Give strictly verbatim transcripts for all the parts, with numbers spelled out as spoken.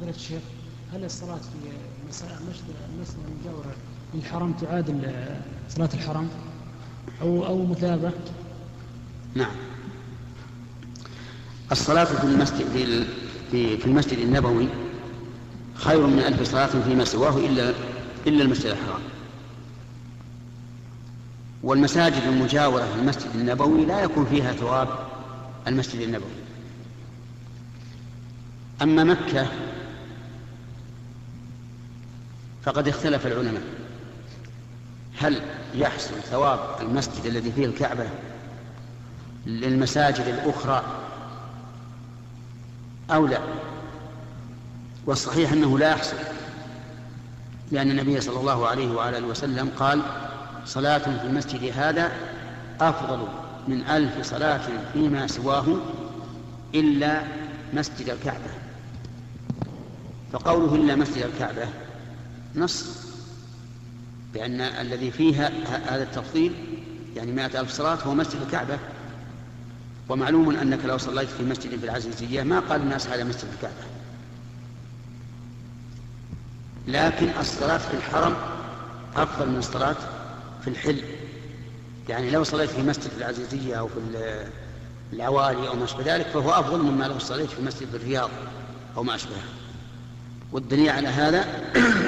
فضيلة الشيخ، هل الصلاة في المسجد المجاور للحرم تعادل صلاة الحرم أو أو مثابة؟ نعم، الصلاة في المسجد في في المسجد النبوي خير من ألف صلاة فيما سواه إلا إلا المسجد الحرام. والمساجد المجاورة في المسجد النبوي لا يكون فيها ثواب المسجد النبوي. أما مكة فقد اختلف العلماء هل يحصل ثواب المسجد الذي فيه الكعبة للمساجد الأخرى أو لا، والصحيح أنه لا يحصل، لأن النبي صلى الله عليه وعلى آله وسلم قال: صلاة في المسجد هذا أفضل من ألف صلاة فيما سواه إلا مسجد الكعبة. فقوله إلا مسجد الكعبة نص بأن الذي فيها هذا التفضيل يعني مائة ألف صلاة هو مسجد الكعبة. ومعلوم أنك لو صليت في مسجد في العزيزية ما قال الناس هذا مسجد الكعبة. لكن الصلاة في الحرم أفضل من الصلاة في الحل، يعني لو صليت في مسجد العزيزية أو في العوالي أو ما شابه ذلك فهو أفضل مما لو صليت في مسجد الرياض أو ما أشبهه. والدليل على هذا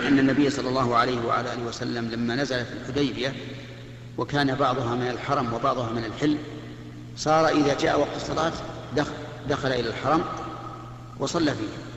أن النبي صلى الله عليه وعلى آله وسلم لما نزل في الحديبية وكان بعضها من الحرم وبعضها من الحل، صار إذا جاء وقت الصلاة دخل, دخل إلى الحرم وصلى فيه.